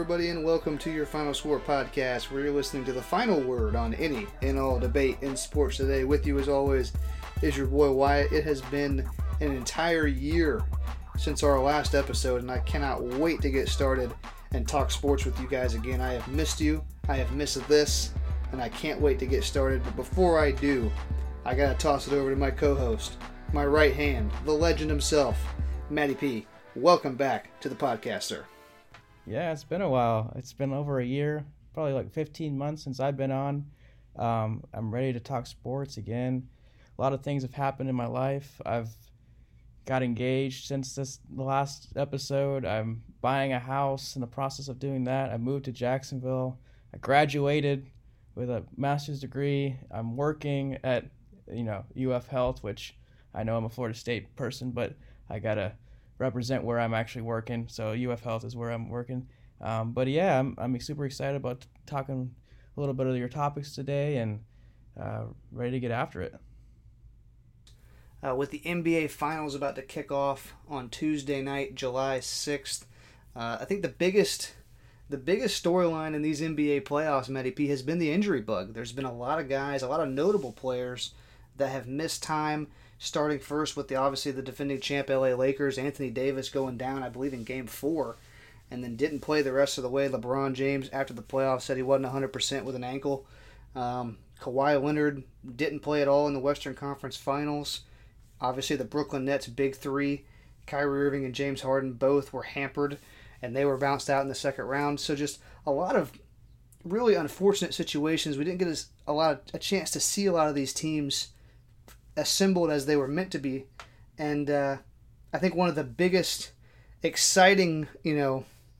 everybody, and welcome to your Final Score podcast, where you're listening to the final word on any and all debate in sports today. With you, as always, is your boy Wyatt. It has been an entire year since our last episode, and I cannot wait to get started and talk sports with you guys again. I have missed you, I have missed this, and I can't wait to get started. But before I do, I gotta toss it over to my co-host, my right hand, the legend himself, Matty P. Welcome back to the podcast, sir. Yeah, it's been a while. It's been over a year, probably like 15 months since I've been on. I'm ready to talk sports again. A lot of things have happened in my life. I've got engaged since the last episode. I'm buying a house, in the process of doing that. I moved to Jacksonville. I graduated with a master's degree. I'm working at, UF Health, which I know I'm a Florida State person, but I got to represent where I'm actually working. So UF Health is where I'm working. But yeah, I'm super excited about talking a little bit of your topics today, and ready to get after it. With the NBA Finals about to kick off on Tuesday night, July 6th, I think the biggest storyline in these NBA playoffs, Matty P, has been the injury bug. There's been a lot of guys, a lot of notable players that have missed time, starting first with the defending champ LA Lakers, Anthony Davis, going down, I believe, in Game 4, and then didn't play the rest of the way. LeBron James, after the playoffs, said he wasn't 100% with an ankle. Kawhi Leonard didn't play at all in the Western Conference Finals. Obviously, the Brooklyn Nets' big three, Kyrie Irving and James Harden, both were hampered, and they were bounced out in the second round. So just a lot of really unfortunate situations. We didn't get a chance to see a lot of these teams assembled as they were meant to be, and I think one of the biggest exciting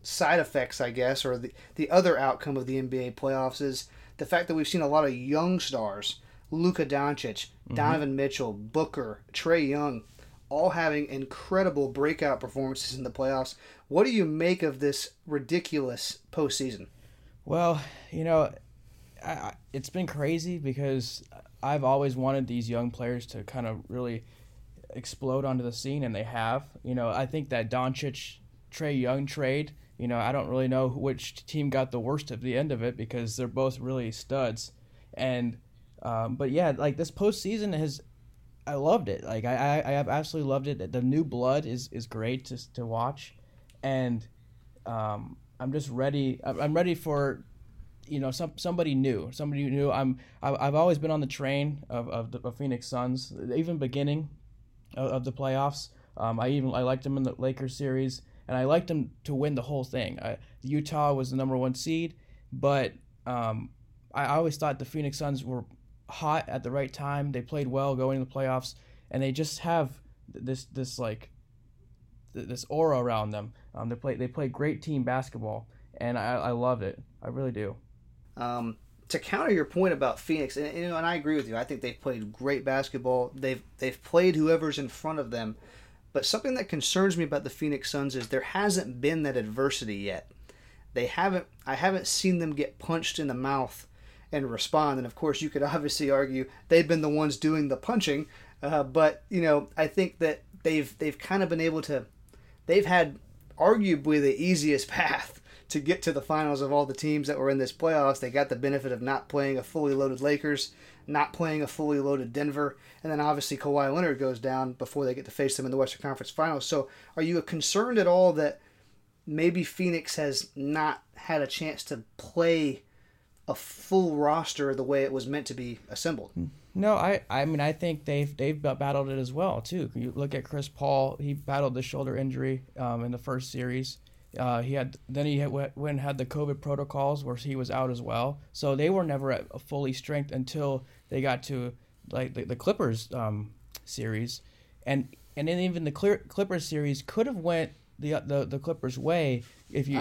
side effects, I guess, or the other outcome of the NBA playoffs is the fact that we've seen a lot of young stars, Luka Doncic, mm-hmm. Donovan Mitchell, Booker, Trae Young, all having incredible breakout performances in the playoffs. What do you make of this ridiculous postseason? Well, it's been crazy because I've always wanted these young players to kind of really explode onto the scene, and they have. I think that Doncic, Trae Young trade, I don't really know which team got the worst at the end of it, because they're both really studs. And but yeah, like this postseason I loved it. Like I have absolutely loved it. The new blood is great to watch, and I'm just ready. I'm ready for. Somebody new. I've always been on the train of Phoenix Suns, even beginning of the playoffs. I liked them in the Lakers series, and I liked them to win the whole thing. Utah was the number one seed, but I always thought the Phoenix Suns were hot at the right time. They played well going into the playoffs, and they just have this aura around them. They play great team basketball, and I love it. I really do. To counter your point about Phoenix, and I agree with you. I think they've played great basketball. They've played whoever's in front of them. But something that concerns me about the Phoenix Suns is there hasn't been that adversity yet. I haven't seen them get punched in the mouth and respond. And of course, you could obviously argue they've been the ones doing the punching. But I think that they've kind of been able to. They've had arguably the easiest path to get to the finals of all the teams that were in this playoffs. They got the benefit of not playing a fully loaded Lakers, not playing a fully loaded Denver, and then obviously Kawhi Leonard goes down before they get to face them in the Western Conference Finals. So are you concerned at all that maybe Phoenix has not had a chance to play a full roster the way it was meant to be assembled? No, I think they've battled it as well, too. You look at Chris Paul. He battled the shoulder injury in the first series. He had the COVID protocols where he was out as well. So they were never at a fully strength until they got to like the Clippers series, and then even the Clippers series could have went the Clippers way if you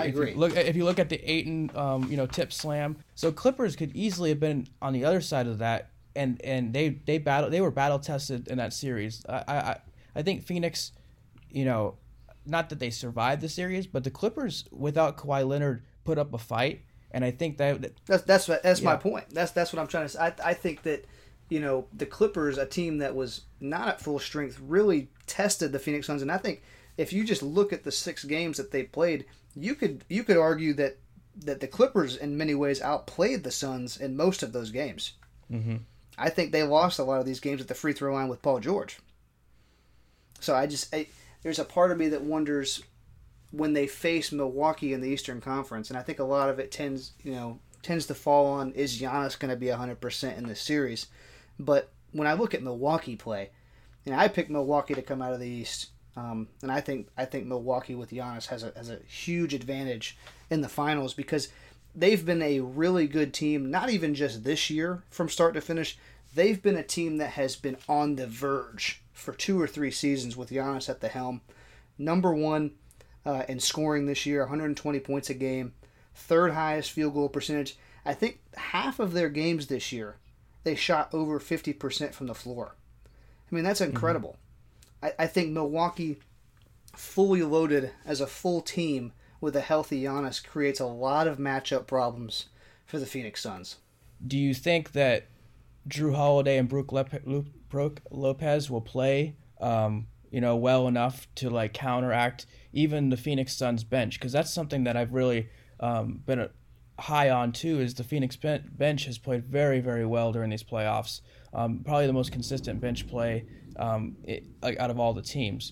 look at the Ayton tip slam. So Clippers could easily have been on the other side of that, and they were battle tested in that series. I think Phoenix, not that they survived the series, but the Clippers without Kawhi Leonard put up a fight, and I think that's my point. That's what I'm trying to say. I think that the Clippers, a team that was not at full strength, really tested the Phoenix Suns, and I think if you just look at the 6 games that they played, you could argue that that the Clippers in many ways outplayed the Suns in most of those games. Mm-hmm. I think they lost a lot of these games at the free throw line with Paul George. So there's a part of me that wonders when they face Milwaukee in the Eastern Conference, and I think a lot of it tends to fall on, is Giannis going to be 100% in this series? But when I look at Milwaukee play, and I pick Milwaukee to come out of the East, and I think Milwaukee with Giannis has a huge advantage in the finals, because they've been a really good team, not even just this year from start to finish. They've been a team that has been on the verge for 2 or 3 seasons with Giannis at the helm. Number one in scoring this year, 120 points a game, third highest field goal percentage. I think half of their games this year, they shot over 50% from the floor. I mean, that's incredible. Mm-hmm. I think Milwaukee, fully loaded as a full team with a healthy Giannis, creates a lot of matchup problems for the Phoenix Suns. Do you think that Jrue Holiday and Brooke Lopez will play well enough to like counteract even the Phoenix Suns bench? Because that's something that I've really been high on too, is the Phoenix bench has played very, very well during these playoffs. Probably the most consistent bench play out of all the teams.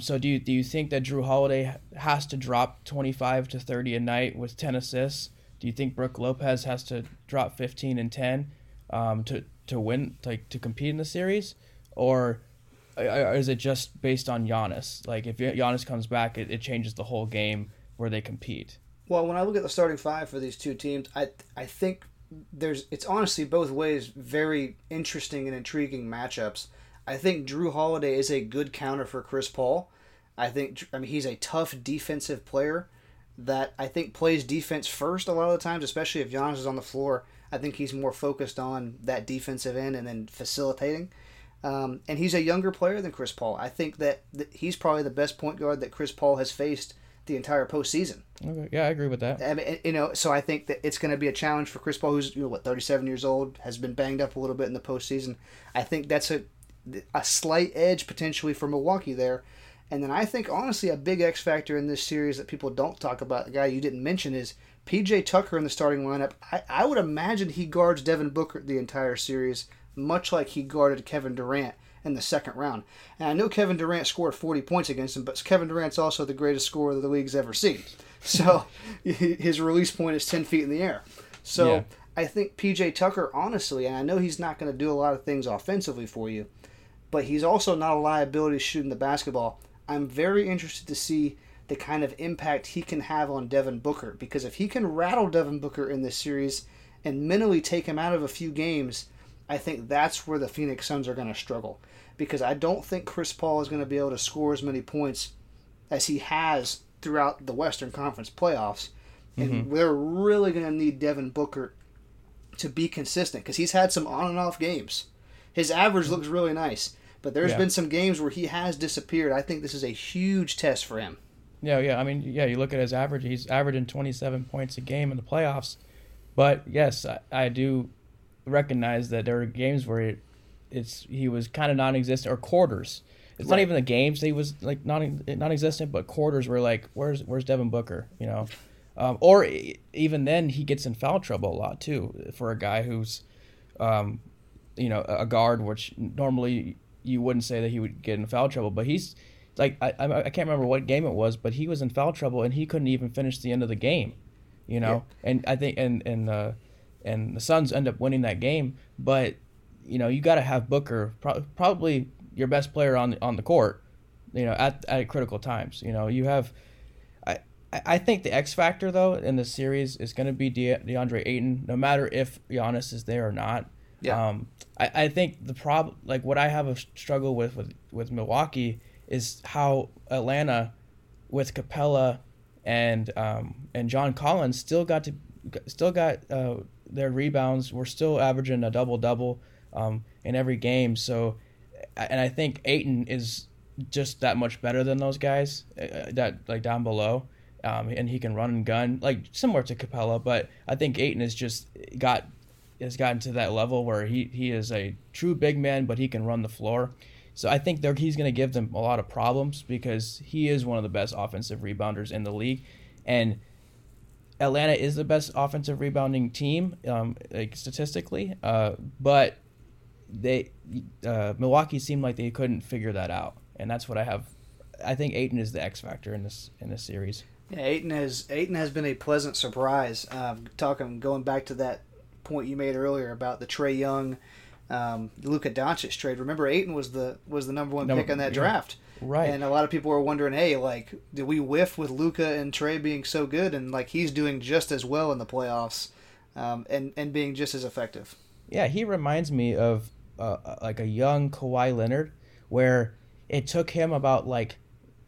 So do you think that Jrue Holiday has to drop 25 to 30 a night with 10 assists? Do you think Brooke Lopez has to drop 15 and 10 to win, like to compete in the series? Or is it just based on Giannis? Like if Giannis comes back, it changes the whole game where they compete. Well, when I look at the starting five for these two teams, I think it's honestly both ways very interesting and intriguing matchups. I think Jrue Holiday is a good counter for Chris Paul. I mean he's a tough defensive player that I think plays defense first a lot of the times, especially if Giannis is on the floor. I think he's more focused on that defensive end and then facilitating. And he's a younger player than Chris Paul. I think that he's probably the best point guard that Chris Paul has faced the entire postseason. Okay. Yeah, I agree with that. I mean, so I think that it's going to be a challenge for Chris Paul, who's 37 years old, has been banged up a little bit in the postseason. I think that's a slight edge potentially for Milwaukee there. And then I think, honestly, a big X factor in this series that people don't talk about, the guy you didn't mention, is P.J. Tucker in the starting lineup. I would imagine he guards Devin Booker the entire series, much like he guarded Kevin Durant in the second round. And I know Kevin Durant scored 40 points against him, but Kevin Durant's also the greatest scorer that the league's ever seen. So his release point is 10 feet in the air. So yeah. I think P.J. Tucker, honestly, and I know he's not going to do a lot of things offensively for you, but he's also not a liability shooting the basketball. I'm very interested to see the kind of impact he can have on Devin Booker, because if he can rattle Devin Booker in this series and mentally take him out of a few games, I think that's where the Phoenix Suns are going to struggle, because I don't think Chris Paul is going to be able to score as many points as he has throughout the Western Conference playoffs, and they're really going to need Devin Booker to be consistent, because he's had some on and off games. His average looks really nice, but there's been some games where he has disappeared. I think this is a huge test for him. Yeah. I mean, you look at his average. He's averaging 27 points a game in the playoffs. But, yes, I do recognize that there are games where he was kind of non-existent, or quarters. It's right. Not even the games that he was like non-existent, but quarters were like, where's Devin Booker, Or even then he gets in foul trouble a lot too, for a guy who's, a guard, which normally – you wouldn't say that he would get in foul trouble, but he's like, I can't remember what game it was, but he was in foul trouble and he couldn't even finish the end of the game, Yeah. And I think and the Suns end up winning that game, but you got to have Booker, probably your best player on the court, at critical times. I think the X factor though in this series is going to be DeAndre Ayton, no matter if Giannis is there or not. Yeah. I think the problem, like what I have a struggle with Milwaukee is how Atlanta, with Capella and John Collins, still got their rebounds. We're still averaging a double-double in every game. So, and I think Ayton is just that much better than those guys that like down below, and he can run and gun like similar to Capella. But I think Ayton is just has gotten to that level where he is a true big man, but he can run the floor. So I think he's going to give them a lot of problems, because he is one of the best offensive rebounders in the league. And Atlanta is the best offensive rebounding team, like statistically, but they Milwaukee seemed like they couldn't figure that out, and that's what I have. I think Ayton is the X factor in this series. Yeah, Ayton has been a pleasant surprise. Going back to that point you made earlier about the Trae Young, Luka Doncic trade. Remember, Ayton was the number one pick in that draft. Right. And a lot of people were wondering, hey, like, did we whiff with Luka and Trae being so good? And, like, he's doing just as well in the playoffs and being just as effective. Yeah, he reminds me of, like, a young Kawhi Leonard, where it took him about, like,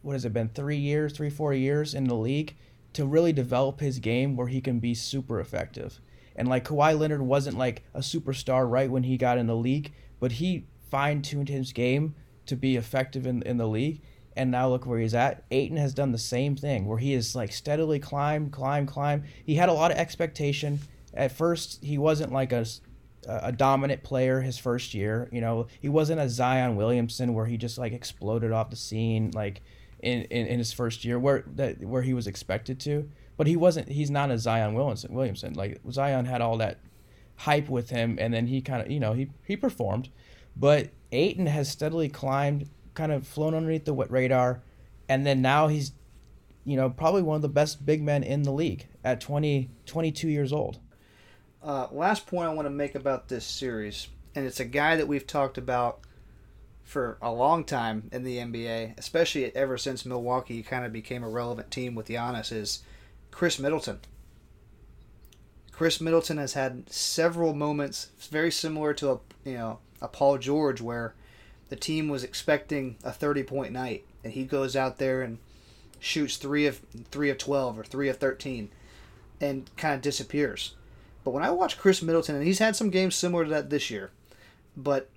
what has it been, 3 years, 4 years in the league to really develop his game where he can be super effective. And, like, Kawhi Leonard wasn't, like, a superstar right when he got in the league, but he fine-tuned his game to be effective in the league, and now look where he's at. Ayton has done the same thing, where he has, like, steadily climbed. He had a lot of expectation. At first, he wasn't, like, a dominant player his first year. You know, he wasn't a Zion Williamson where he just, like, exploded off the scene, like, in his first year where he was expected to. But he's not a Zion Williamson. Like, Zion had all that hype with him, and then he kind of, you know, he performed. But Ayton has steadily climbed, kind of flown underneath the radar, and then now he's, you know, probably one of the best big men in the league at 22 years old. Last point I want to make about this series, and it's a guy that we've talked about for a long time in the NBA, especially ever since Milwaukee kind of became a relevant team with Giannis, is Chris Middleton. Chris Middleton has had several moments very similar to a Paul George, where the team was expecting a 30-point night, and he goes out there and shoots 3 of 12 or 3 of 13, and kind of disappears. But when I watch Chris Middleton, and he's had some games similar to that this year, but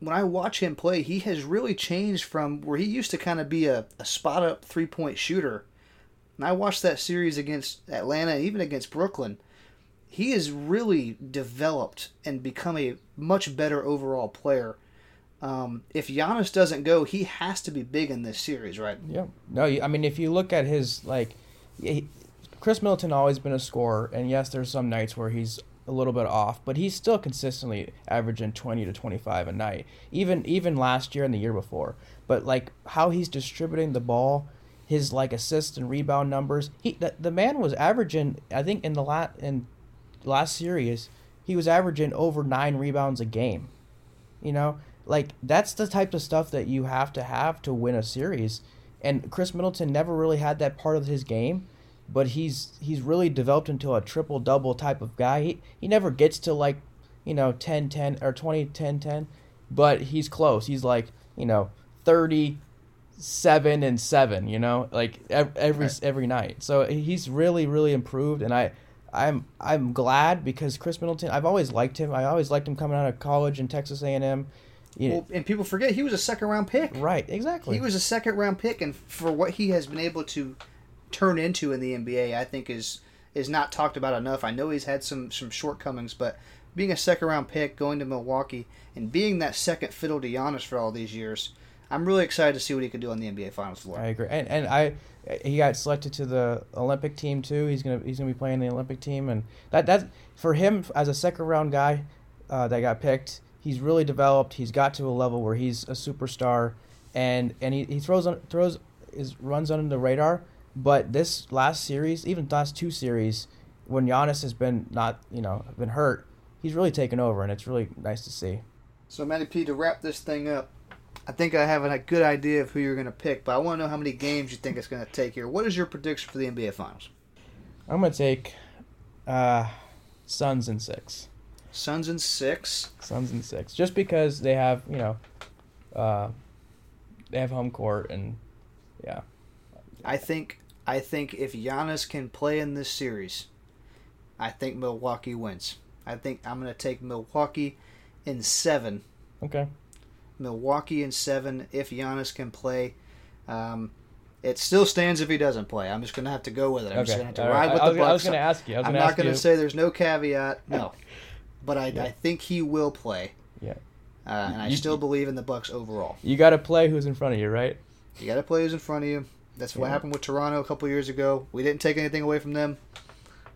when I watch him play, he has really changed from where he used to kind of be a spot-up 3-point shooter. And I watched that series against Atlanta, even against Brooklyn. He has really developed and become a much better overall player. If Giannis doesn't go, he has to be big in this series, right? Yeah. No, I mean, if you look at his, like, Chris Middleton always been a scorer, and yes, there's some nights where he's a little bit off, but he's still consistently averaging 20 to 25 a night, even last year and the year before. But, like, how he's distributing the ball, his, like, assist and rebound numbers, the man was averaging, I think, last series, he was averaging over 9 rebounds a game. You know, like, that's the type of stuff that you have to win a series. And Chris Middleton never really had that part of his game, but he's really developed into a triple-double type of guy. He never gets to, like, you know, 10-10 or 20-10-10, but he's close. He's, like, you know, 37-7, you know, like every night. So he's really, really improved, and I'm glad, because Chris Middleton, I've always liked him. I always liked him coming out of college in Texas A&M. Well, and people forget he was a second-round pick. Right, exactly. He was a second-round pick, and for what he has been able to turn into in the NBA, I think is not talked about enough. I know he's had some shortcomings, but being a second-round pick, going to Milwaukee, and being that second fiddle to Giannis for all these years, I'm really excited to see what he can do on the NBA Finals floor. I agree, and he got selected to the Olympic team too. He's gonna be playing the Olympic team, and that for him as a second round guy that got picked, he's really developed. He's got to a level where he's a superstar, and he runs under the radar. But this last series, even the last 2 series, when Giannis has been been hurt, he's really taken over, and it's really nice to see. So Matty P, to wrap this thing up, I think I have a good idea of who you're going to pick, but I want to know how many games you think it's going to take here. What is your prediction for the NBA Finals? I'm going to take Suns in 6. Suns in 6? Suns in 6. Just because they have, you know, they have home court, and yeah. I think if Giannis can play in this series, I think Milwaukee wins. I think I'm going to take Milwaukee in 7. Okay. Milwaukee in 7 if Giannis can play. It still stands if he doesn't play. I'm just going to have to go with it. I'm just going to have to ride with the Bucks. I was going to ask you. I'm not going to say there's no caveat. No. But I think he will play. Yeah. And I still believe in the Bucks overall. You got to play who's in front of you, right? You got to play who's in front of you. That's what happened with Toronto a couple years ago. We didn't take anything away from them.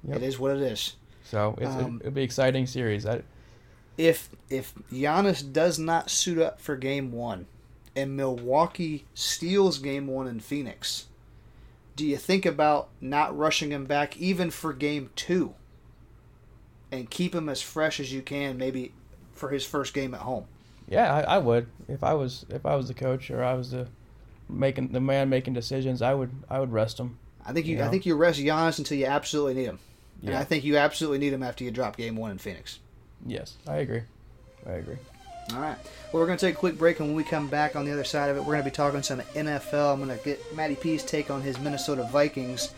Yep. It is what it is. So it'll be an exciting series. If Giannis does not suit up for Game 1 and Milwaukee steals Game 1 in Phoenix, do you think about not rushing him back even for Game 2 and keep him as fresh as you can maybe for his first game at home? Yeah, I would. If I was the coach or I was the man making decisions, I would rest him. I think you rest Giannis until you absolutely need him. Yeah. And I think you absolutely need him after you drop Game 1 in Phoenix. Yes, I agree. All right. Well, we're going to take a quick break, and when we come back on the other side of it, we're going to be talking some NFL. I'm going to get Matty P's take on his Minnesota Vikings.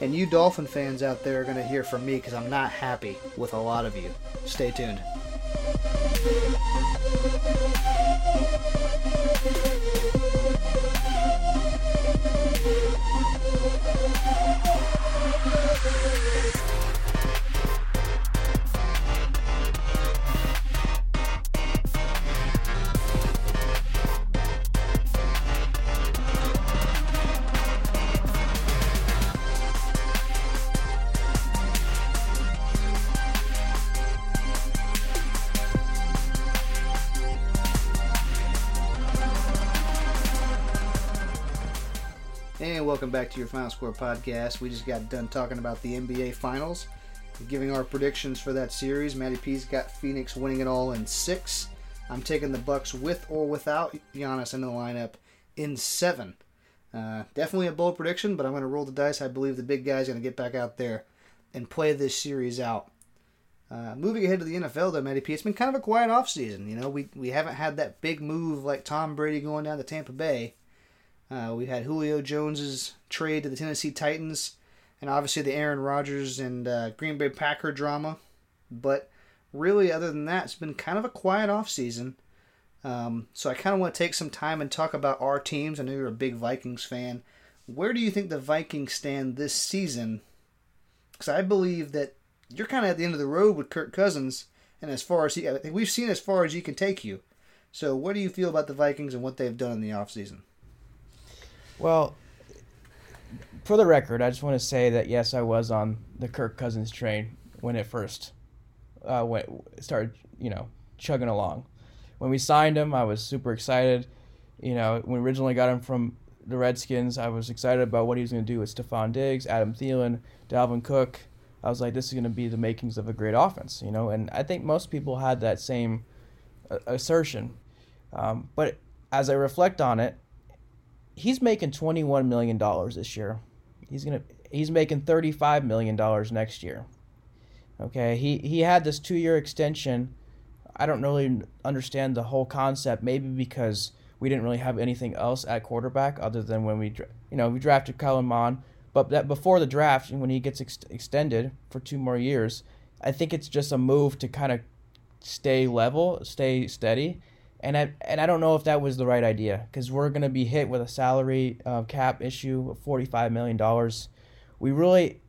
And you Dolphin fans out there are going to hear from me because I'm not happy with a lot of you. Stay tuned. Welcome back to your Final Score podcast. We just got done talking about the NBA Finals, giving our predictions for that series. Matty P's got Phoenix winning it all in 6. I'm taking the Bucks with or without Giannis in the lineup in 7. Definitely a bold prediction, but I'm going to roll the dice. I believe the big guy's going to get back out there and play this series out. Moving ahead to the NFL, though, Matty P, it's been kind of a quiet offseason. You know, we haven't had that big move like Tom Brady going down to Tampa Bay. We had Julio Jones' trade to the Tennessee Titans, and obviously the Aaron Rodgers and Green Bay Packer drama. But really, other than that, it's been kind of a quiet offseason. So I kind of want to take some time and talk about our teams. I know you're a big Vikings fan. Where do you think the Vikings stand this season? Because I believe that you're kind of at the end of the road with Kirk Cousins, and I think we've seen as far as he can take you. So what do you feel about the Vikings and what they've done in the offseason? Well, for the record, I just want to say that, yes, I was on the Kirk Cousins train when it first started, you know, chugging along. When we signed him, I was super excited. You know, when we originally got him from the Redskins, I was excited about what he was going to do with Stephon Diggs, Adam Thielen, Dalvin Cook. I was like, this is going to be the makings of a great offense, you know. And I think most people had that same assertion. But as I reflect on it, he's making $21 million this year. He's making $35 million next year. Okay, he had this 2-year extension. I don't really understand the whole concept, maybe because we didn't really have anything else at quarterback other than when we drafted Kellen Mond. But that before the draft, and when he gets extended for 2 more years, I think it's just a move to kind of stay level, stay steady. And I don't know if that was the right idea, because we're going to be hit with a salary cap issue of $45 million. We really,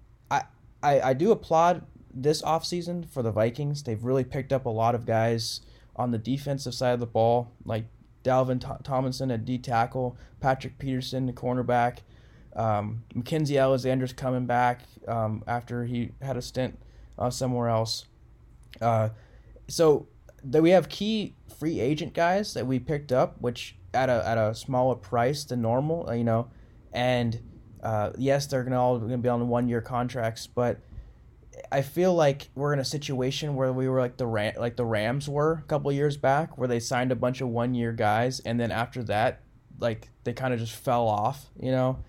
I do applaud this offseason for the Vikings. They've really picked up a lot of guys on the defensive side of the ball, like Dalvin Tomlinson at D-tackle, Patrick Peterson, the cornerback. Mackenzie Alexander's coming back after he had a stint somewhere else. So that we have key free agent guys that we picked up, which at a smaller price than normal, you know, and yes, they're gonna be on 1-year contracts, but I feel like we're in a situation where we were like the Rams were a couple years back, where they signed a bunch of 1-year guys, and then after that, like, they kind of just fell off, you know.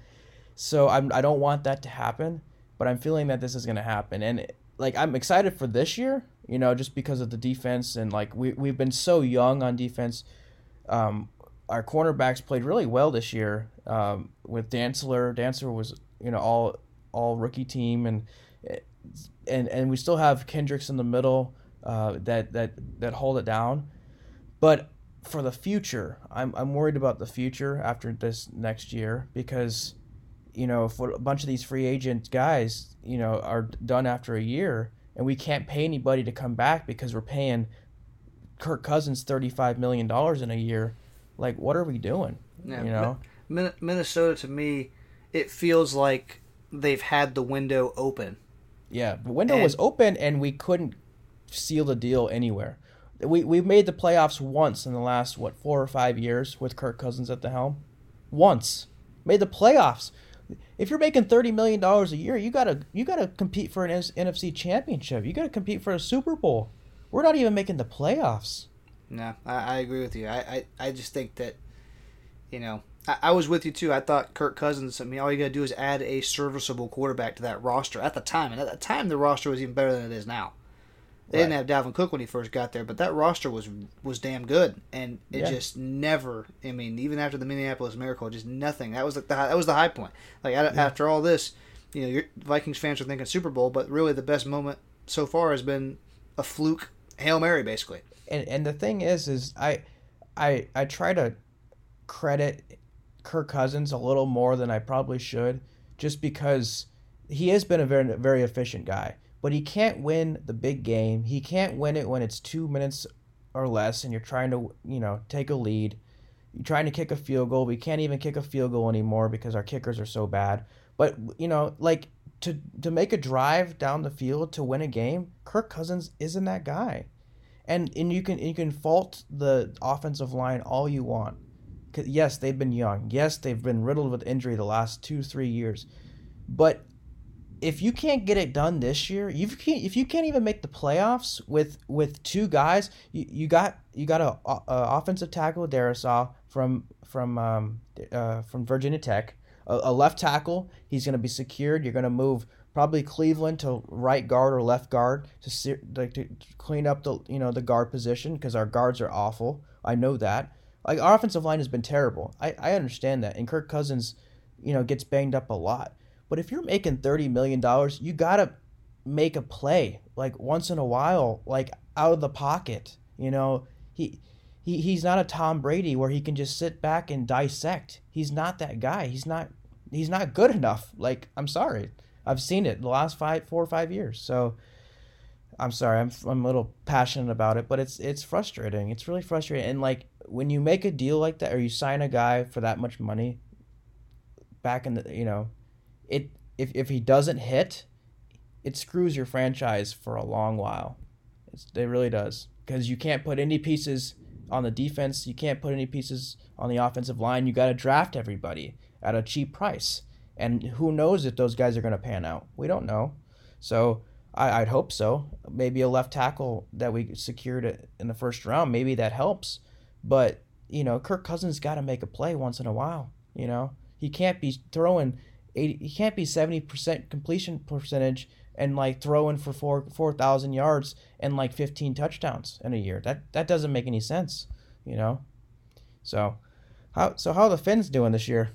So I don't want that to happen, but I'm feeling that this is gonna happen, and I'm excited for this year. You know, just because of the defense, and we've been so young on defense. Our cornerbacks played really well this year with Dantzler. Dantzler was, you know, all rookie team, and we still have Kendricks in the middle that hold it down. But for the future, I'm worried about the future after this next year, because, you know, if a bunch of these free agent guys, you know, are done after a year, and we can't pay anybody to come back because we're paying Kirk Cousins $35 million in a year. Like, what are we doing? Yeah, you know, Minnesota, to me, it feels like they've had the window open Yeah, the window was open, and we couldn't seal the deal anywhere. We've made the playoffs once in the last, 4 or 5 years with Kirk Cousins at the helm. Once. Made the playoffs. If you're making $30 million a year, you gotta compete for an NFC championship. You got to compete for a Super Bowl. We're not even making the playoffs. No, I agree with you. I just think that, I was with you too. I thought Kirk Cousins, all you got to do is add a serviceable quarterback to that roster at the time. And at the time, the roster was even better than it is now. They didn't have Dalvin Cook when he first got there, but that roster was damn good, and it just never. Even after the Minneapolis Miracle, just nothing. That was the high point. After all this, your Vikings fans are thinking Super Bowl, but really the best moment so far has been a fluke Hail Mary, basically. And the thing is I try to credit Kirk Cousins a little more than I probably should, just because he has been a very, very efficient guy. But he can't win the big game. He can't win it when it's 2 minutes or less and you're trying to, take a lead. You're trying to kick a field goal. We can't even kick a field goal anymore because our kickers are so bad. But, to make a drive down the field to win a game, Kirk Cousins isn't that guy. And you can fault the offensive line all you want. 'Cause yes, they've been young. Yes, they've been riddled with injury the last 2-3 years. But if you can't get it done this year, if you can't even make the playoffs with two guys, you got a offensive tackle Darisaw from Virginia Tech, a left tackle. He's going to be secured. You're going to move probably Cleveland to right guard or left guard to clean up the guard position because our guards are awful. I know that. Our offensive line has been terrible. I understand that, and Kirk Cousins, gets banged up a lot. But if you're making $30 million, you got to make a play, once in a while, out of the pocket. He's not a Tom Brady where he can just sit back and dissect. He's not that guy. He's not good enough. I'm sorry. I've seen it the last 4 or 5 years. So I'm sorry. I'm a little passionate about it, but it's frustrating. It's really frustrating. And when you make a deal like that or you sign a guy for that much money back in the, if he doesn't hit, it screws your franchise for a long while. It really does, because you can't put any pieces on the defense. You can't put any pieces on the offensive line. You got to draft everybody at a cheap price, and who knows if those guys are going to pan out? We don't know. So I'd hope so. Maybe a left tackle that we secured in the first round, maybe that helps. But Kirk Cousins got to make a play once in a while. He can't be throwing. He can't be 70% completion percentage and throwing for 4,000 yards and 15 touchdowns in a year. That doesn't make any sense, So how are the Finns doing this year?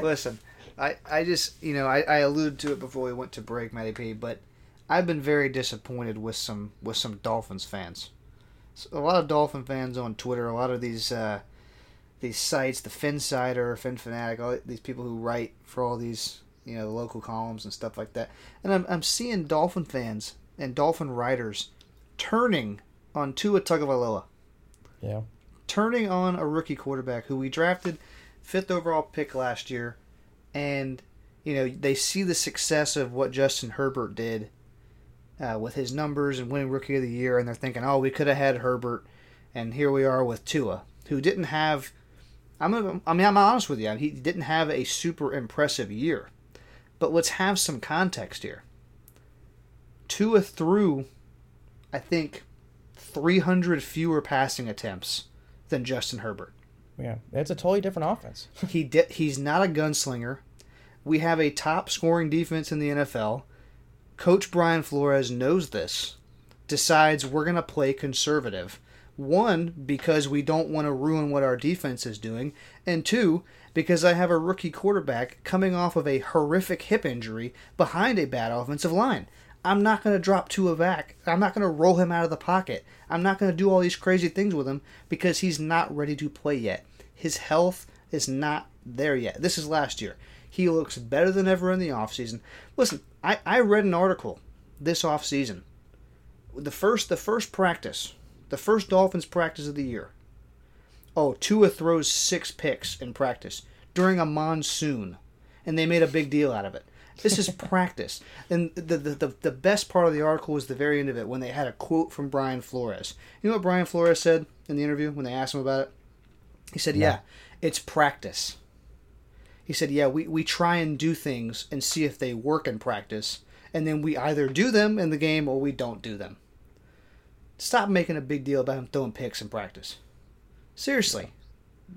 Listen, I just I alluded to it before we went to break, Matty P. But I've been very disappointed with some Dolphins fans. So a lot of Dolphin fans on Twitter. A lot of these sites, the Finsider, Fin Fanatic, all these people who write for all these, the local columns and stuff like that. And I'm seeing Dolphin fans and Dolphin writers turning on Tua Tagovailoa. Yeah. Turning on a rookie quarterback who we drafted 5th overall pick last year. And, they see the success of what Justin Herbert did with his numbers and winning Rookie of the Year. And they're thinking, oh, we could have had Herbert. And here we are with Tua, who didn't have... I'm honest with you. He didn't have a super impressive year. But let's have some context here. Tua threw, I think, 300 fewer passing attempts than Justin Herbert. Yeah, that's a totally different offense. He's not a gunslinger. We have a top scoring defense in the NFL. Coach Brian Flores knows this. Decides we're going to play conservative. One, because we don't want to ruin what our defense is doing, and two, because I have a rookie quarterback coming off of a horrific hip injury behind a bad offensive line. I'm not going to drop Tua back. I'm not going to roll him out of the pocket. I'm not going to do all these crazy things with him because he's not ready to play yet. His health is not there yet. This is last year. He looks better than ever in the offseason. Listen, I read an article this offseason. The first practice... The first Dolphins practice of the year. Oh, Tua throws 6 picks in practice during a monsoon. And they made a big deal out of it. This is practice. And the best part of the article was the very end of it, when they had a quote from Brian Flores. You know what Brian Flores said in the interview when they asked him about it? He said, yeah, it's practice. He said, yeah, we try and do things and see if they work in practice, and then we either do them in the game or we don't do them. Stop making a big deal about him throwing picks in practice. Seriously.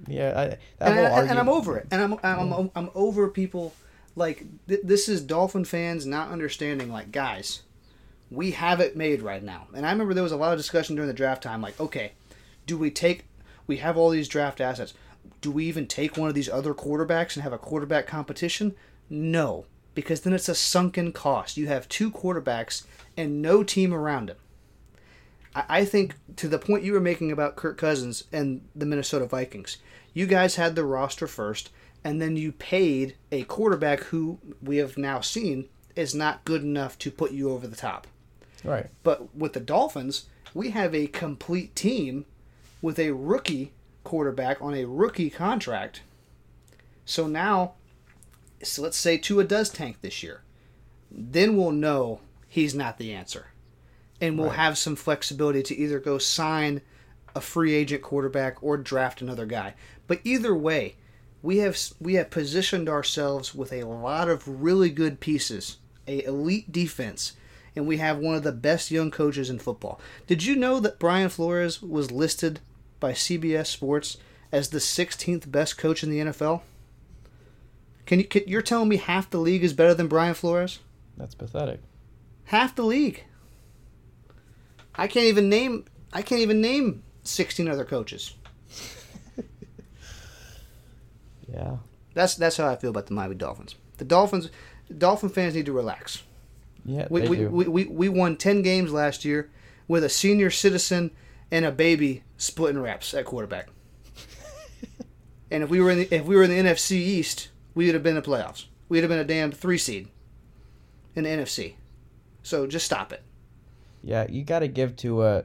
Yeah, and I'm over it. And I'm over people like this is Dolphin fans not understanding. Like, guys, we have it made right now. And I remember there was a lot of discussion during the draft time. Like, okay, we have all these draft assets. Do we even take one of these other quarterbacks and have a quarterback competition? No, because then it's a sunken cost. You have two quarterbacks and no team around him. I think to the point you were making about Kirk Cousins and the Minnesota Vikings, you guys had the roster first, and then you paid a quarterback who we have now seen is not good enough to put you over the top. Right. But with the Dolphins, we have a complete team with a rookie quarterback on a rookie contract. So now, so let's say Tua does tank this year. Then we'll know he's not the answer. And we'll have some flexibility to either go sign a free agent quarterback or draft another guy. But either way, we have positioned ourselves with a lot of really good pieces, an elite defense, and we have one of the best young coaches in football. Did you know that Brian Flores was listed by CBS Sports as the 16th best coach in the NFL? You're telling me half the league is better than Brian Flores? That's pathetic. Half the league. I can't even name 16 other coaches. Yeah. That's how I feel about the Miami Dolphins. The Dolphin fans need to relax. Yeah, they do. We won 10 games last year with a senior citizen and a baby splitting reps at quarterback. And if we were in the NFC East, we would have been in the playoffs. We'd have been a damn 3 seed in the NFC. So just stop it. Yeah, you got to give to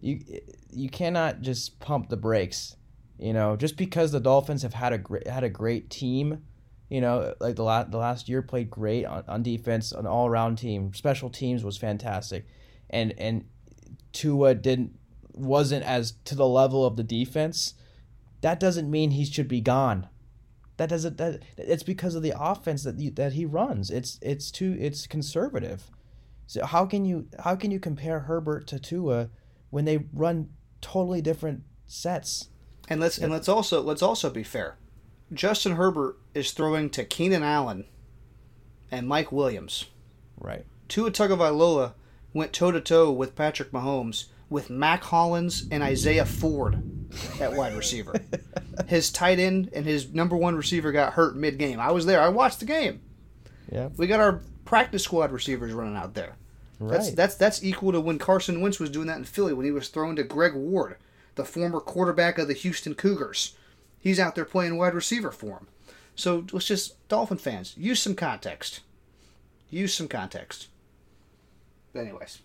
you cannot just pump the brakes, you know. Just because the Dolphins have had a great team, you know, like the last year played great on defense, an all-around team. Special teams was fantastic, and Tua wasn't as to the level of the defense. That doesn't mean he should be gone. That it's because of the offense that he runs. It's conservative. So how can you compare Herbert to Tua when they run totally different sets? And let's also be fair. Justin Herbert is throwing to Keenan Allen and Mike Williams. Right. Tua Tagovailoa went toe-to-toe with Patrick Mahomes with Mac Hollins and Isaiah Ford at wide receiver. His tight end and his number one receiver got hurt mid-game. I was there. I watched the game. Yeah. We got our practice squad receivers running out there. Right. That's equal to when Carson Wentz was doing that in Philly when he was thrown to Greg Ward, the former quarterback of the Houston Cougars. He's out there playing wide receiver for him. So let's just, Dolphin fans, use some context. Anyways,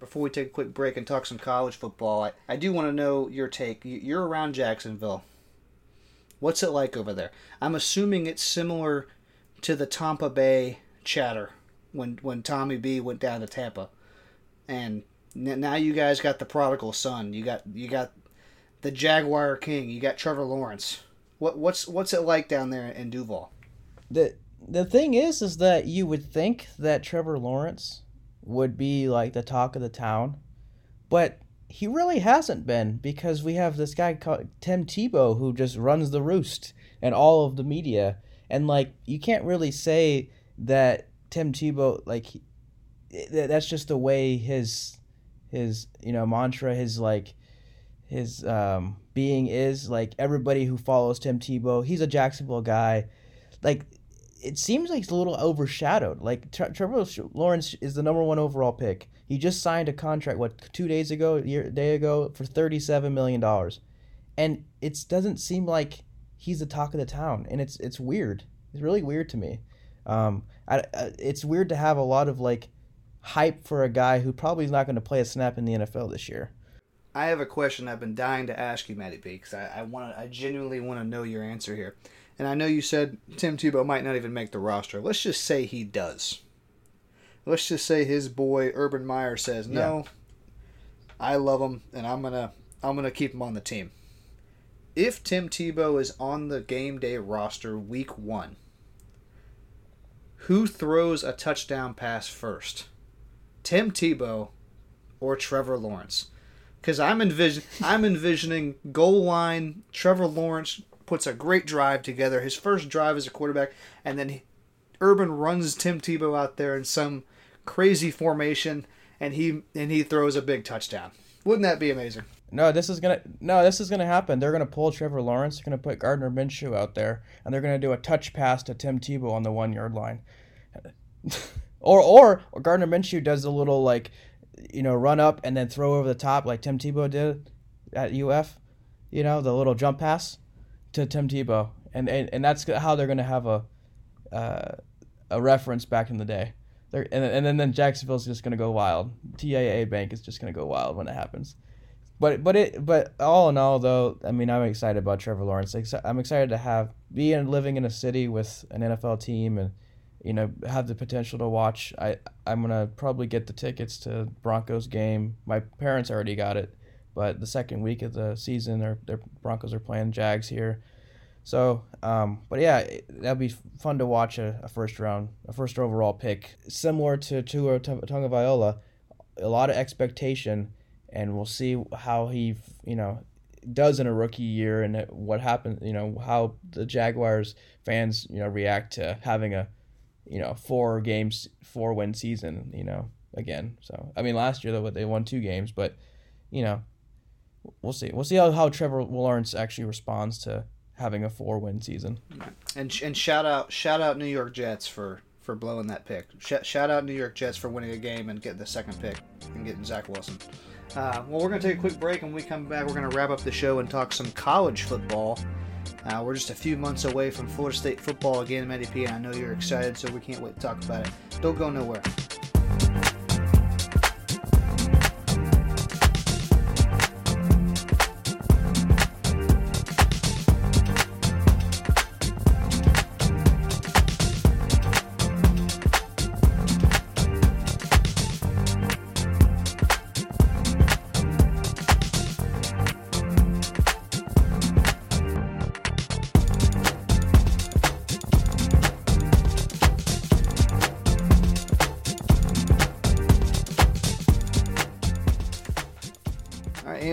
before we take a quick break and talk some college football, I do want to know your take. You're around Jacksonville. What's it like over there? I'm assuming it's similar to the Tampa Bay chatter when Tommy B went down to Tampa, and now you guys got the prodigal son. You got the Jaguar King. You got Trevor Lawrence. What's it like down there in Duval? The thing is that you would think that Trevor Lawrence would be like the talk of the town, but he really hasn't been, because we have this guy called Tim Tebow who just runs the roost and all of the media, and like you can't really say that Tim Tebow, like, that's just the way his you know, mantra, his being is. Like, everybody who follows Tim Tebow, he's a Jacksonville guy. Like, it seems like he's a little overshadowed. Like, Trevor Lawrence is the number one overall pick. He just signed a contract, a day ago, for $37 million. And it doesn't seem like he's the talk of the town. And it's weird. It's really weird to me. It's weird to have a lot of like hype for a guy who probably is not going to play a snap in the NFL this year. I have a question I've been dying to ask you, Matty P, because I genuinely want to know your answer here. And I know you said Tim Tebow might not even make the roster. Let's just say he does. Let's just say his boy Urban Meyer says, no, I love him, and I'm gonna keep him on the team. If Tim Tebow is on the game day roster week one, who throws a touchdown pass first? Tim Tebow or Trevor Lawrence? Because I'm envisioning goal line, Trevor Lawrence puts a great drive together, his first drive as a quarterback, and then Urban runs Tim Tebow out there in some crazy formation, and he throws a big touchdown. Wouldn't that be amazing? No, this is gonna happen. They're gonna pull Trevor Lawrence. They're gonna put Gardner Minshew out there, and they're gonna do a touch pass to Tim Tebow on the 1 yard line, or Gardner Minshew does a little run up and then throw over the top like Tim Tebow did at UF, the little jump pass to Tim Tebow, and that's how they're gonna have a reference back in the day. And then Jacksonville's just gonna go wild. TAA Bank is just gonna go wild when it happens. But all in all, though, I mean, I'm excited about Trevor Lawrence. I'm excited to living in a city with an NFL team and, have the potential to watch. I'm going to probably get the tickets to Broncos game. My parents already got it, but the second week of the season, their Broncos are playing Jags here. So, that'll be fun to watch a first overall pick. Similar to Tua Tagovailoa, a lot of expectation. And we'll see how he, does in a rookie year and what happens, how the Jaguars fans, react to having a, 4-win season, again. So, I mean, last year they won 2 games, but, we'll see. We'll see how Trevor Lawrence actually responds to having a 4-win season. And shout out New York Jets for blowing that pick. Shout out New York Jets for winning a game and getting the second pick and getting Zach Wilson. Well, we're going to take a quick break, and when we come back, we're going to wrap up the show and talk some college football. We're just a few months away from Florida State football again, Matty P, and I know you're excited, so we can't wait to talk about it. Don't go nowhere.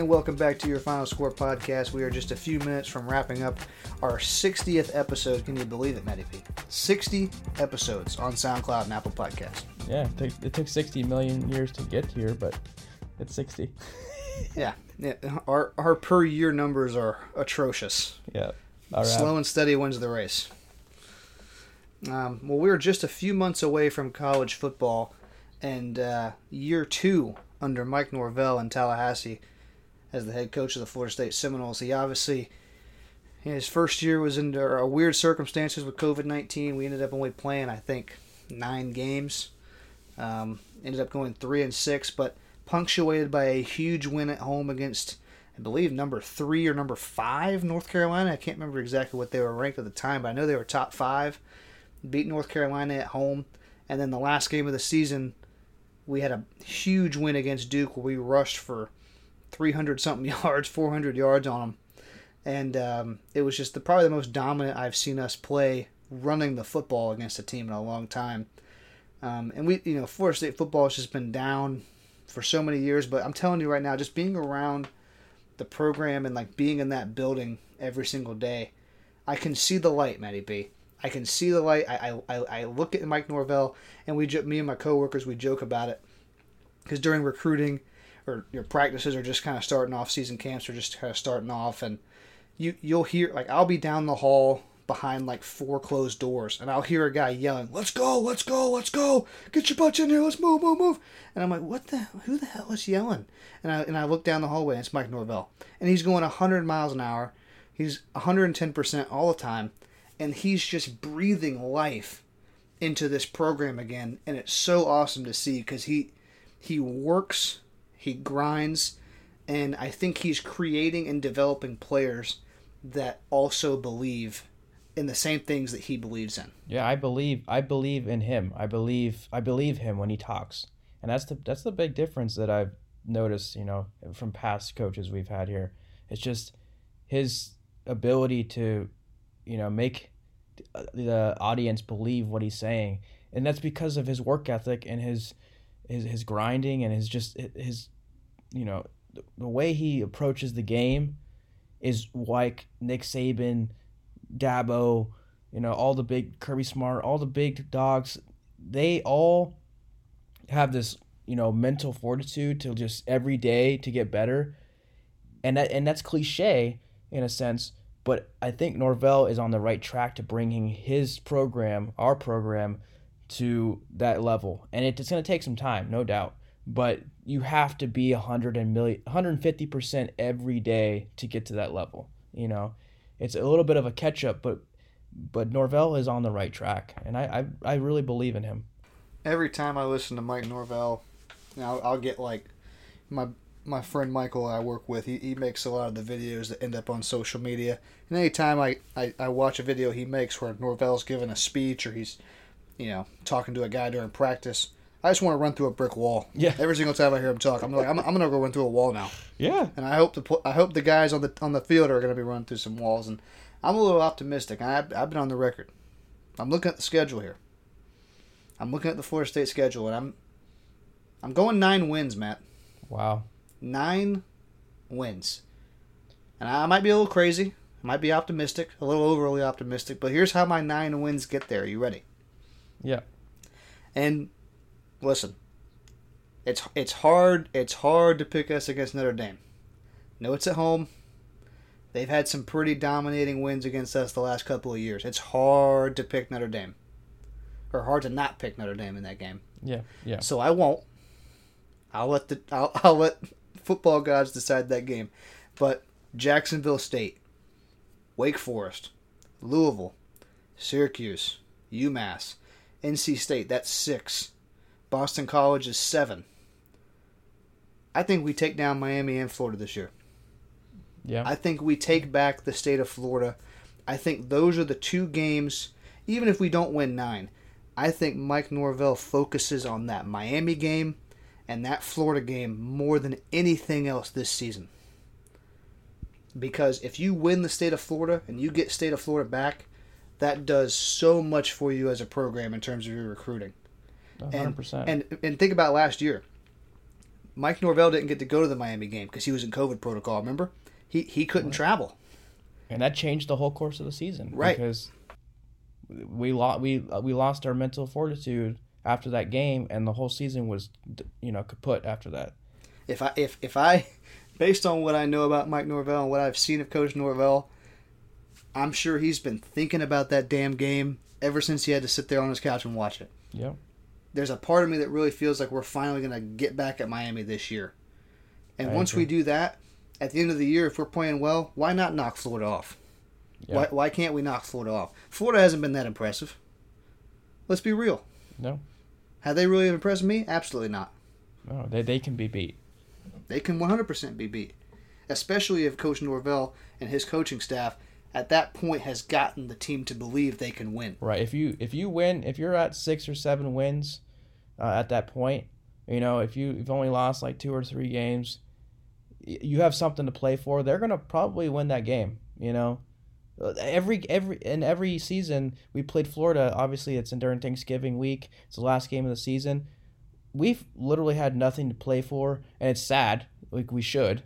Welcome back to your Final Score podcast. We are just a few minutes from wrapping up our 60th episode. Can you believe it, Matty P? 60 episodes on SoundCloud and Apple Podcasts. Yeah, it took 60 million years to get here, but it's 60. yeah. Our per year numbers are atrocious. Yeah. All right. Slow and steady wins the race. Well, we were just a few months away from college football and year 2 under Mike Norvell in Tallahassee. As the head coach of the Florida State Seminoles, he obviously, his first year was under weird circumstances with COVID-19. We ended up only playing, I think, 9 games. Ended up going 3-6, but punctuated by a huge win at home against, I believe, number 3 or number 5 North Carolina. I can't remember exactly what they were ranked at the time, but I know they were top 5. Beat North Carolina at home, and then the last game of the season, we had a huge win against Duke where we rushed for 300-something yards, 400 yards on them. And it was just probably the most dominant I've seen us play running the football against a team in a long time. And we, Florida State football has just been down for so many years. But I'm telling you right now, just being around the program and being in that building every single day, I can see the light, Matty B. I can see the light. I look at Mike Norvell, and me and my coworkers, we joke about it because during recruiting, or your practices are just kind of starting off, season camps are just kind of starting off, and you'll hear, I'll be down the hall behind 4 closed doors, and I'll hear a guy yelling, let's go, get your butts in here, let's move, and I'm like, who the hell is yelling? And I look down the hallway, and it's Mike Norvell, and he's going 100 miles an hour, he's 110% all the time, and he's just breathing life into this program again, and it's so awesome to see, because he works, he grinds, and I think he's creating and developing players that also believe in the same things that he believes in. Yeah, I believe in him. I believe him when he talks. And that's the big difference that I've noticed, you know, from past coaches we've had here. It's just his ability to, you know, make the audience believe what he's saying. And that's because of his work ethic and his grinding and his you know, the way he approaches the game is like Nick Saban, Dabo, you know, all the big Kirby Smart, all the big dogs, they all have this, you know, mental fortitude to just every day to get better. And that's cliche in a sense, but I think Norvell is on the right track to bringing his program, our program, to that level. And it's going to take some time, no doubt, but you have to be 150% every day to get to that level, you know. It's a little bit of a catch-up, but Norvell is on the right track, and I really believe in him. Every time I listen to Mike Norvell, I'll get, like, my friend Michael I work with, he makes a lot of the videos that end up on social media, and any time I watch a video he makes where Norvell's giving a speech or he's, you know, talking to a guy during practice, I just want to run through a brick wall. Yeah. Every single time I hear him talk, I'm like, I'm gonna go run through a wall now. Yeah. And I hope the guys on the field are gonna be running through some walls. And I'm a little optimistic. I've been on the record. I'm looking at the schedule here. I'm looking at the Florida State schedule, and I'm going 9 wins, Matt. Wow. 9 wins. And I might be a little crazy. I might be optimistic, a little overly optimistic. But here's how my 9 wins get there. Are you ready? Yeah. And listen, it's hard to pick us against Notre Dame. No, it's at home. They've had some pretty dominating wins against us the last couple of years. It's hard to pick Notre Dame. Or hard to not pick Notre Dame in that game. Yeah, yeah. So I won't. I'll let football gods decide that game. But Jacksonville State, Wake Forest, Louisville, Syracuse, UMass, NC State, that's 6. Boston College is 7. I think we take down Miami and Florida this year. Yeah. I think we take back the state of Florida. I think those are the 2 games, even if we don't win 9, I think Mike Norvell focuses on that Miami game and that Florida game more than anything else this season. Because if you win the state of Florida and you get state of Florida back, that does so much for you as a program in terms of your recruiting. 100%. And think about last year. Mike Norvell didn't get to go to the Miami game because he was in COVID protocol, remember? He couldn't travel. And that changed the whole course of the season. Right. Because we lost our mental fortitude after that game, and the whole season was, you know, kaput after that. If I based on what I know about Mike Norvell and what I've seen of Coach Norvell, I'm sure he's been thinking about that damn game ever since he had to sit there on his couch and watch it. Yep. There's a part of me that really feels like we're finally going to get back at Miami this year. And once we do that, at the end of the year, if we're playing well, why not knock Florida off? Yeah. Why can't we knock Florida off? Florida hasn't been that impressive. Let's be real. No. Have they really impressed me? Absolutely not. No, they can be beat. They can 100% be beat, especially if Coach Norvell and his coaching staff at that point has gotten the team to believe they can win. Right. If you win, if you're at 6 or 7 wins, at that point, you know, if you've only lost like 2 or 3 games, you have something to play for. They're gonna probably win that game. You know, every season we played Florida. Obviously, it's during Thanksgiving week. It's the last game of the season. We've literally had nothing to play for, and it's sad. Like we should,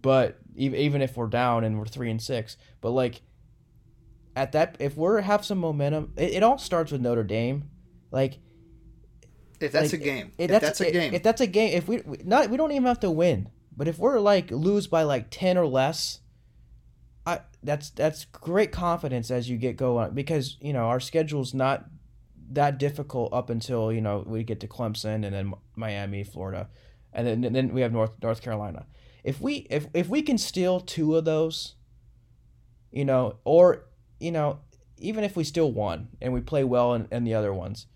but even if we're down and we're 3-6, but like at that, if we have some momentum, it all starts with Notre Dame, like. If that's like, a game. If that's a game. We don't even have to win. But if we're like lose by like 10 or less, that's great confidence as you get going, because you know our schedule's not that difficult up until, you know, we get to Clemson and then Miami, Florida, and then we have North Carolina. If we can steal 2 of those, you know, or you know, even if we steal 1 and we play well in the other ones.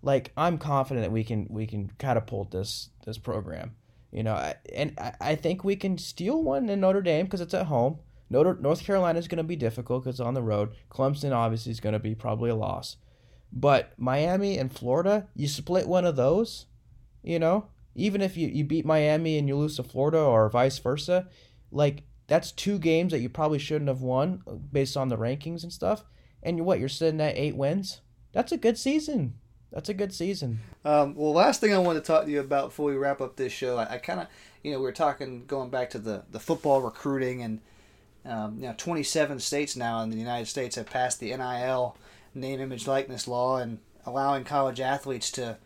Like, I'm confident that we can catapult this program, you know, and I think we can steal 1 in Notre Dame because it's at home. North Carolina is going to be difficult because it's on the road. Clemson obviously is going to be probably a loss. But Miami and Florida, you split one of those, you know? Even if you beat Miami and you lose to Florida or vice versa, like, that's two games that you probably shouldn't have won based on the rankings and stuff. And you're sitting at 8 wins? That's a good season. That's a good season. Well, last thing I want to talk to you about before we wrap up this show, I kind of, we were talking, going back to the football recruiting, and 27 states now in the United States have passed the NIL, name, image, likeness law, and allowing college athletes to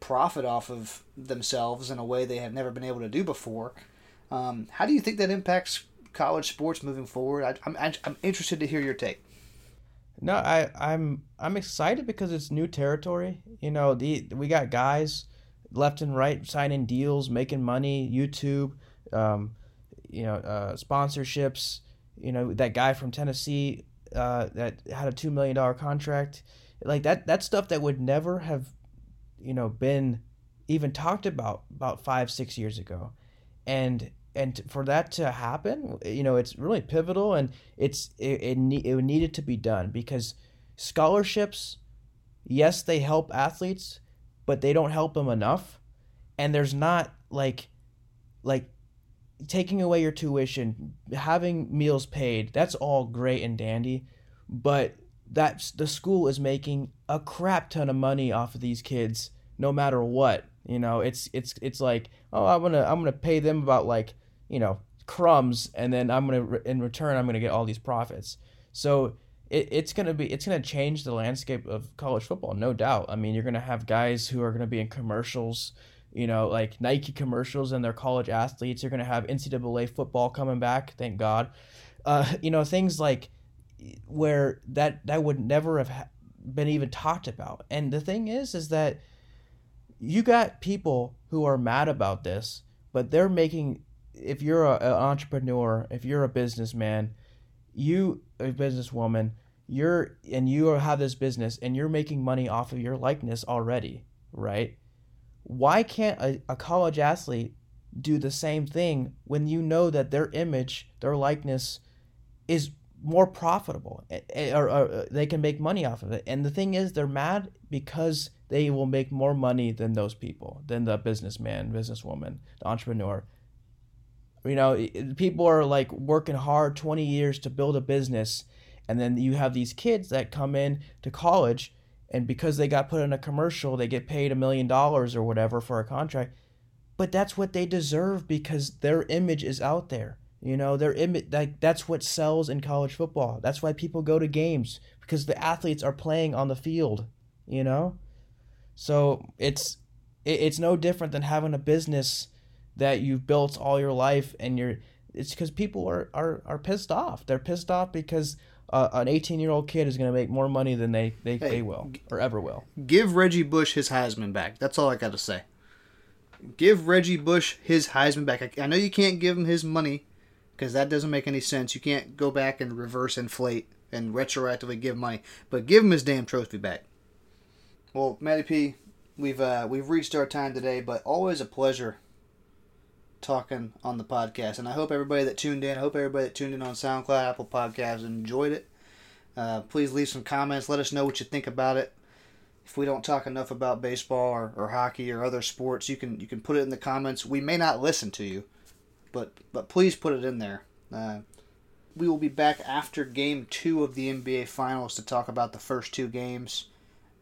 profit off of themselves in a way they have never been able to do before. How do you think that impacts college sports moving forward? I'm interested to hear your take. No, I'm excited because it's new territory. We got guys left and right signing deals, making money, YouTube, sponsorships. That guy from Tennessee that had a $2 million contract, like that's stuff that would never have, been even talked about 5-6 years ago. And for that to happen, it's really pivotal, and it needed to be done because scholarships, yes, they help athletes, but they don't help them enough. And there's not like taking away your tuition, having meals paid, that's all great and dandy, but the school is making a crap ton of money off of these kids no matter what. It's like, oh, I'm gonna pay them about crumbs, and then in return I'm gonna get all these profits. So it's gonna change the landscape of college football, no doubt. I mean, you're gonna have guys who are gonna be in commercials, like Nike commercials, and they're college athletes. You're gonna have NCAA football coming back, thank God. Things like where that would never have been even talked about. And the thing is that you got people who are mad about this, but they're making, if you're an entrepreneur, if you're a businessman, you a businesswoman, you have this business and you're making money off of your likeness already, right? Why can't a college athlete do the same thing when you know that their image, their likeness is more profitable or they can make money off of it? And the thing is, they're mad because they will make more money than those people, than the businessman, businesswoman, the entrepreneur. People are like working hard 20 years to build a business, and then you have these kids that come in to college, and because they got put in a commercial, they get paid $1 million or whatever for a contract. But that's what they deserve because their image is out there. Their image, that's what sells in college football. That's why people go to games, because the athletes are playing on the field, So it's no different than having a business that you've built all your life, and it's because people are pissed off. They're pissed off because an 18-year-old kid is going to make more money than they will or ever will. Give Reggie Bush his Heisman back. That's all I got to say. Give Reggie Bush his Heisman back. I know you can't give him his money because that doesn't make any sense. You can't go back and reverse inflate and retroactively give money, but give him his damn trophy back. Well, Matty P, we've reached our time today, but always a pleasure talking on the podcast. And I hope everybody that tuned in, on SoundCloud, Apple Podcasts, enjoyed it. Please leave some comments. Let us know what you think about it. If we don't talk enough about baseball or hockey or other sports, you can put it in the comments. We may not listen to you, but please put it in there. We will be back after Game 2 of the NBA Finals to talk about the first two games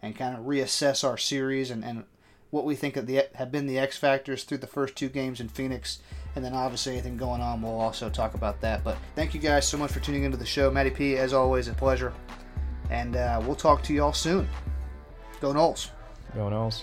and kind of reassess our series and what we think have been the X factors through the first two games in Phoenix. And then obviously anything going on, we'll also talk about that. But thank you guys so much for tuning into the show. Matty P, as always, a pleasure. And we'll talk to you all soon. Go Noles. Go Noles.